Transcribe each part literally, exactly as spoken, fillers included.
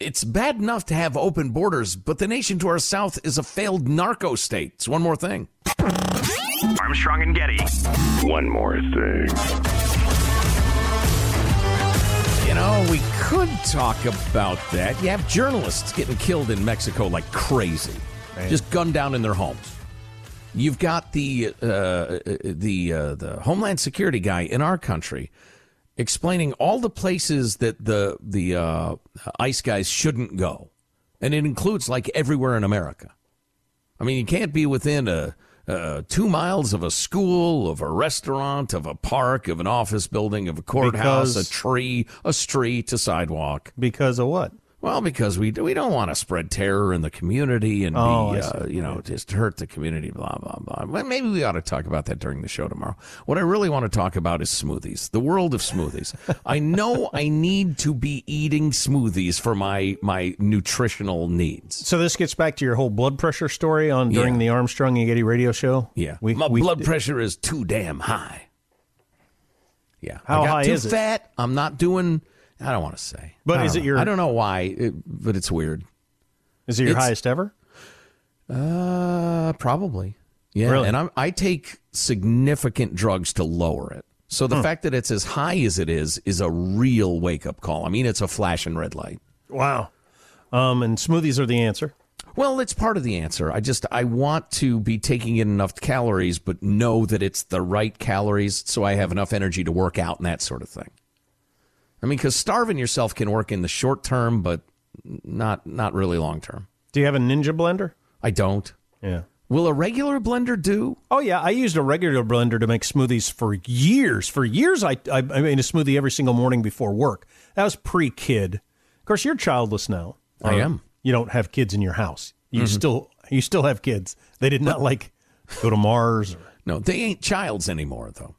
It's bad enough to have open borders, but the nation to our south is a failed narco state. It's one more thing. Armstrong and Getty. One more thing. You know, we could talk about that. You have journalists getting killed in Mexico like crazy. Man. Just gunned down in their homes. You've got the, uh, the, uh, the Homeland Security guy in our country explaining all the places that the the uh, ICE guys shouldn't go. And it includes, like, everywhere in America. I mean, you can't be within a, a two miles of a school, of a restaurant, of a park, of an office building, of a courthouse, because, a tree, a street, a sidewalk. Because of what? Well, because we we don't want to spread terror in the community and, oh, be, uh, you know, just hurt the community, blah, blah, blah. Well, maybe we ought to talk about that during the show tomorrow. What I really want to talk about is smoothies, the world of smoothies. I know I need to be eating smoothies for my, my nutritional needs. So this gets back to your whole blood pressure story on during yeah. the Armstrong and Getty radio show? Yeah. We, my we, blood d- pressure is too damn high. Yeah. How I got high too is fat. It? I'm not doing... I don't want to say. But is it know. your... I don't know why, it, but it's weird. Is it your it's, highest ever? Uh, probably. Yeah. Really? And I'm, I take significant drugs to lower it. So the hmm. fact that it's as high as it is is a real wake-up call. I mean, it's a flashing red light. Wow. Um, and smoothies are the answer? Well, it's part of the answer. I just, I want to be taking in enough calories, but know that it's the right calories so I have enough energy to work out and that sort of thing. I mean, because starving yourself can work in the short term, but not not really long term. Do you have a Ninja blender? I don't. Yeah. Will a regular blender do? Oh, yeah. I used a regular blender to make smoothies for years. For years, I, I, I made a smoothie every single morning before work. That was pre-kid. Of course, you're childless now. I um, am. You don't have kids in your house. You mm-hmm. still you still have kids. They did not like go to Mars. Or... No, they ain't childs anymore, though.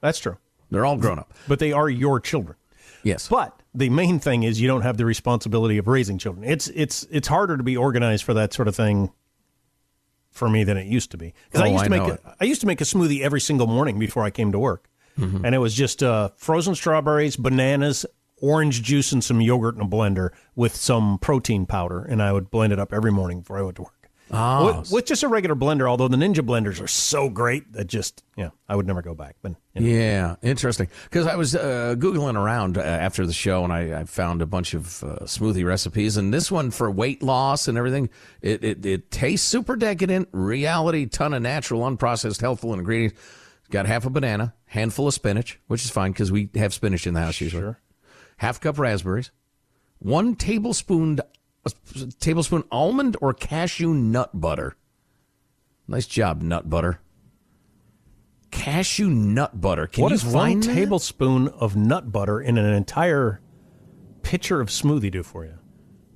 That's true. They're all grown up. But they are your children. Yes. But the main thing is you don't have the responsibility of raising children. It's it's it's harder to be organized for that sort of thing for me than it used to be. Because oh, I used to I make a, I used to make a smoothie every single morning before I came to work. Mm-hmm. And it was just uh, frozen strawberries, bananas, orange juice, and some yogurt in a blender with some protein powder. And I would blend it up every morning before I went to work. Oh. With, with just a regular blender, although the Ninja blenders are so great that just, yeah, I would never go back. But you know. Yeah, interesting. Because I was uh, Googling around uh, after the show, and I, I found a bunch of uh, smoothie recipes. And this one for weight loss and everything, it, it, it tastes super decadent, reality, ton of natural, unprocessed, healthful ingredients. Got half a banana, handful of spinach, which is fine because we have spinach in the house usually. Sure. Half cup raspberries, one tablespoon a tablespoon almond or cashew nut butter. Nice job, nut butter. Cashew nut butter. Can what you is find one that? Tablespoon of nut butter in an entire pitcher of smoothie do for you?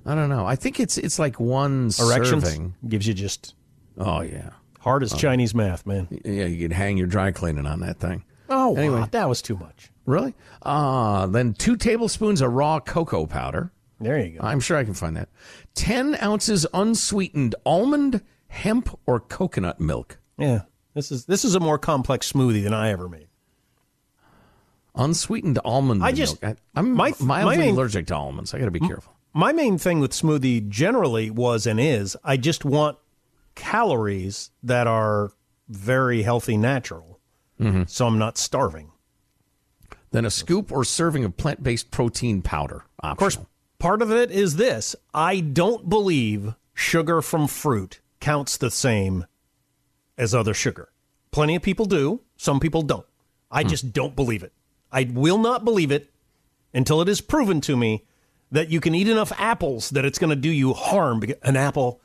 I don't know. I think it's it's like one Erections serving gives you just. Oh yeah, hard as oh. Chinese math, man. Yeah, you could hang your dry cleaning on that thing. Oh, anyway, wow, that was too much. Really? Uh, then two tablespoons of raw cocoa powder. There you go. I'm sure I can find that. Ten ounces unsweetened almond, hemp, or coconut milk. Yeah, this is this is a more complex smoothie than I ever made. Unsweetened almond I just, milk. I, I'm my, mildly my main, allergic to almonds. I got to be careful. My main thing with smoothie generally was and is I just want calories that are very healthy, natural, mm-hmm. so I'm not starving. Then a scoop or serving of plant-based protein powder. Optional. Of course, part of it is this. I don't believe sugar from fruit counts the same as other sugar. Plenty of people do. Some people don't. I mm. just don't believe it. I will not believe it until it is proven to me that you can eat enough apples that it's going to do you harm. An apple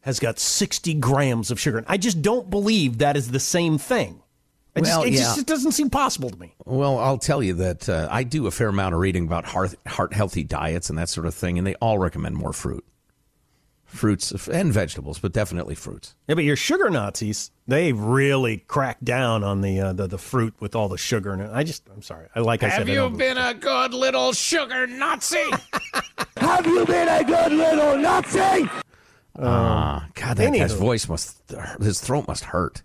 has got sixty grams of sugar. I just don't believe that is the same thing. It, well, just, it yeah. just it doesn't seem possible to me. Well, I'll tell you that uh, I do a fair amount of reading about heart, heart-healthy diets and that sort of thing, and they all recommend more fruit. Fruits and vegetables, but definitely fruits. Yeah, but your sugar Nazis, they really crack down on the uh, the, the fruit with all the sugar in it. I just, I'm sorry. I like I Have said. Have you been a good little sugar Nazi? Have you been a good little Nazi? Uh, God, that guy's voice must, his throat must hurt.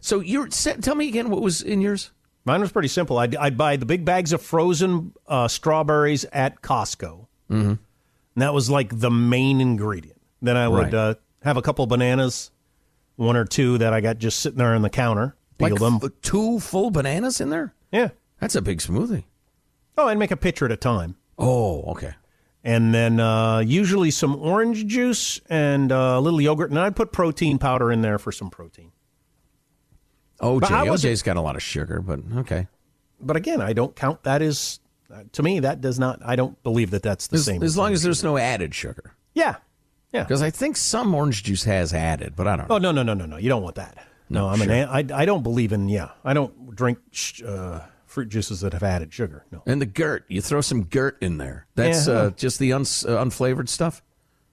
So you're tell me again what was in yours. Mine was pretty simple. I'd, I'd buy the big bags of frozen uh, strawberries at Costco. Mm-hmm. And that was like the main ingredient. Then I would right. uh, have a couple bananas, one or two that I got just sitting there on the counter. Peel like them. F- two full bananas in there? Yeah. That's a big smoothie. Oh, I'd make a pitcher at a time. Oh, okay. And then uh, usually some orange juice and uh, a little yogurt. And I'd put protein powder in there for some protein. O J. O J's got a lot of sugar, but okay. But again, I don't count that as, uh, to me, that does not, I don't believe that that's the as, same. As long as there's sugar. No added sugar. Yeah. Yeah. Because I think some orange juice has added, but I don't know. Oh, no, no, no, no, no. You don't want that. No, no I'm sure. an, I, I don't believe in, yeah. I don't drink sh- uh, fruit juices that have added sugar. No. And the Gert. You throw some Gert in there. That's yeah. uh, just the uns, uh, unflavored stuff?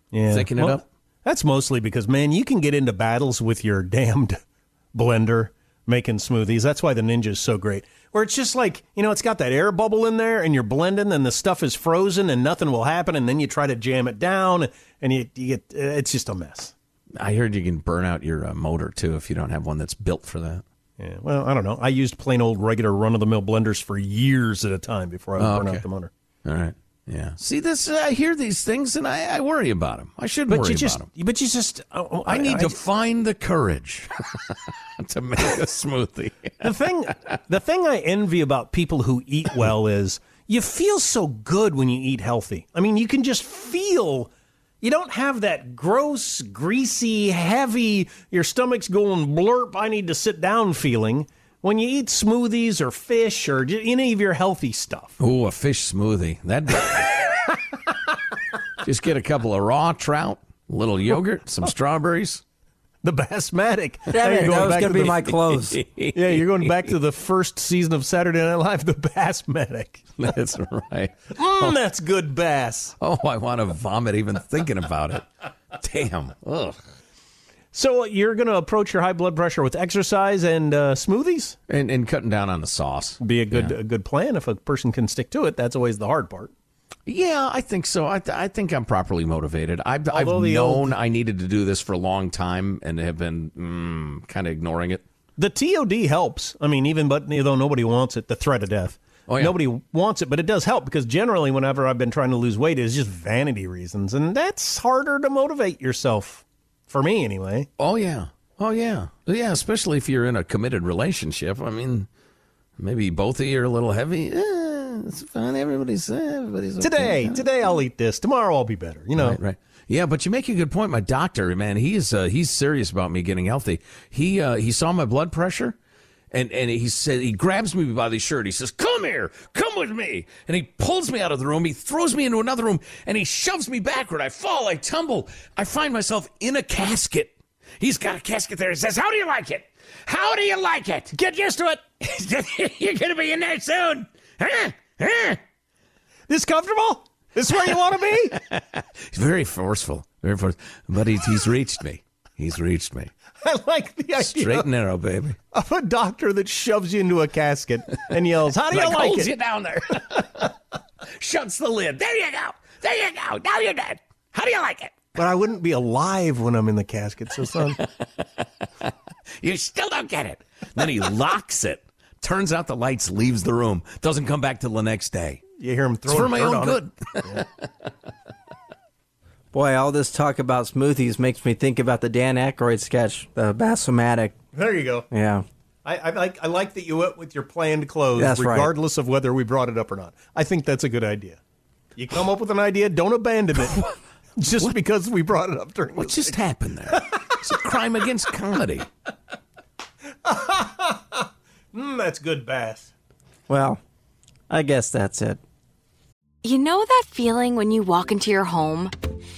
Yeah. Thinking well, it up? That's mostly because, man, you can get into battles with your damned blender making smoothies. That's why the Ninja is so great. Where it's just like, you know, it's got that air bubble in there and you're blending and the stuff is frozen and nothing will happen. And then you try to jam it down and you, you get, it's just a mess. I heard you can burn out your uh, motor too if you don't have one that's built for that. Yeah. Well, I don't know. I used plain old regular run-of-the-mill blenders for years at a time before I would oh, burn okay. out the motor. All right. Yeah. See, this I hear these things and I, I worry about them. I should but worry you just, about them. But you just, oh, I, I need I, to I, find the courage to make a smoothie. the thing, the thing I envy about people who eat well is you feel so good when you eat healthy. I mean, you can just feel. You don't have that gross, greasy, heavy. Your stomach's going blurp. I need to sit down feeling. When you eat smoothies or fish or any of your healthy stuff. Ooh, a fish smoothie. That'd be... Just get a couple of raw trout, a little yogurt, some strawberries. The basmatic. Yeah, hey, that was going to be the... my clothes. Yeah, you're going back to the first season of Saturday Night Live, the basmatic. That's right. Mm, oh. That's good bass. Oh, I want to vomit even thinking about it. Damn. Ugh. So you're going to approach your high blood pressure with exercise and uh, smoothies? And, and cutting down on the sauce. Be a good yeah. a good plan if a person can stick to it. That's always the hard part. Yeah, I think so. I th- I think I'm properly motivated. I've, I've known old... I needed to do this for a long time and have been mm, kind of ignoring it. The T O D helps. I mean, even but though nobody wants it, the threat of death. Oh, yeah. Nobody wants it, but it does help because generally whenever I've been trying to lose weight, it's just vanity reasons. And that's harder to motivate yourself. For me, anyway. Oh, yeah. Oh, yeah. Yeah, especially if you're in a committed relationship. I mean, maybe both of you are a little heavy. Eh, it's fine. Everybody's, everybody's okay. Today, today I'll eat this. Tomorrow I'll be better, you know. Right, right. Yeah, but you make a good point. My doctor, man, he's, uh, he's serious about me getting healthy. He uh, he saw my blood pressure, And and he said, he grabs me by the shirt. He says, come here, come with me. And he pulls me out of the room. He throws me into another room, and he shoves me backward. I fall, I tumble. I find myself in a casket. He's got a casket there. He says, how do you like it? How do you like it? Get used to it. You're going to be in there soon. Huh? Huh? This comfortable? This is where you want to be? He's very forceful. Very forceful. But he, he's reached me. He's reached me. I like the idea. Straight and narrow, baby. Of a doctor that shoves you into a casket and yells, how do like you like holds it? Holds you down there. Shuts the lid. There you go. There you go. Now you're dead. How do you like it? But I wouldn't be alive when I'm in the casket, so son. You still don't get it. Then he locks it. Turns out the lights, leaves the room. Doesn't come back till the next day. You hear him throwing dirt on it. It's for my own good. Yeah. Boy, all this talk about smoothies makes me think about the Dan Aykroyd sketch, the Bass-O-Matic. There you go. Yeah. I, I like I like that you went with your planned clothes, that's regardless right. of whether we brought it up or not. I think that's a good idea. You come up with an idea, don't abandon it just what? because we brought it up during What just thing. happened there? It's a crime against comedy. mm, that's good, Bass. Well, I guess that's it. You know that feeling when you walk into your home,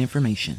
information.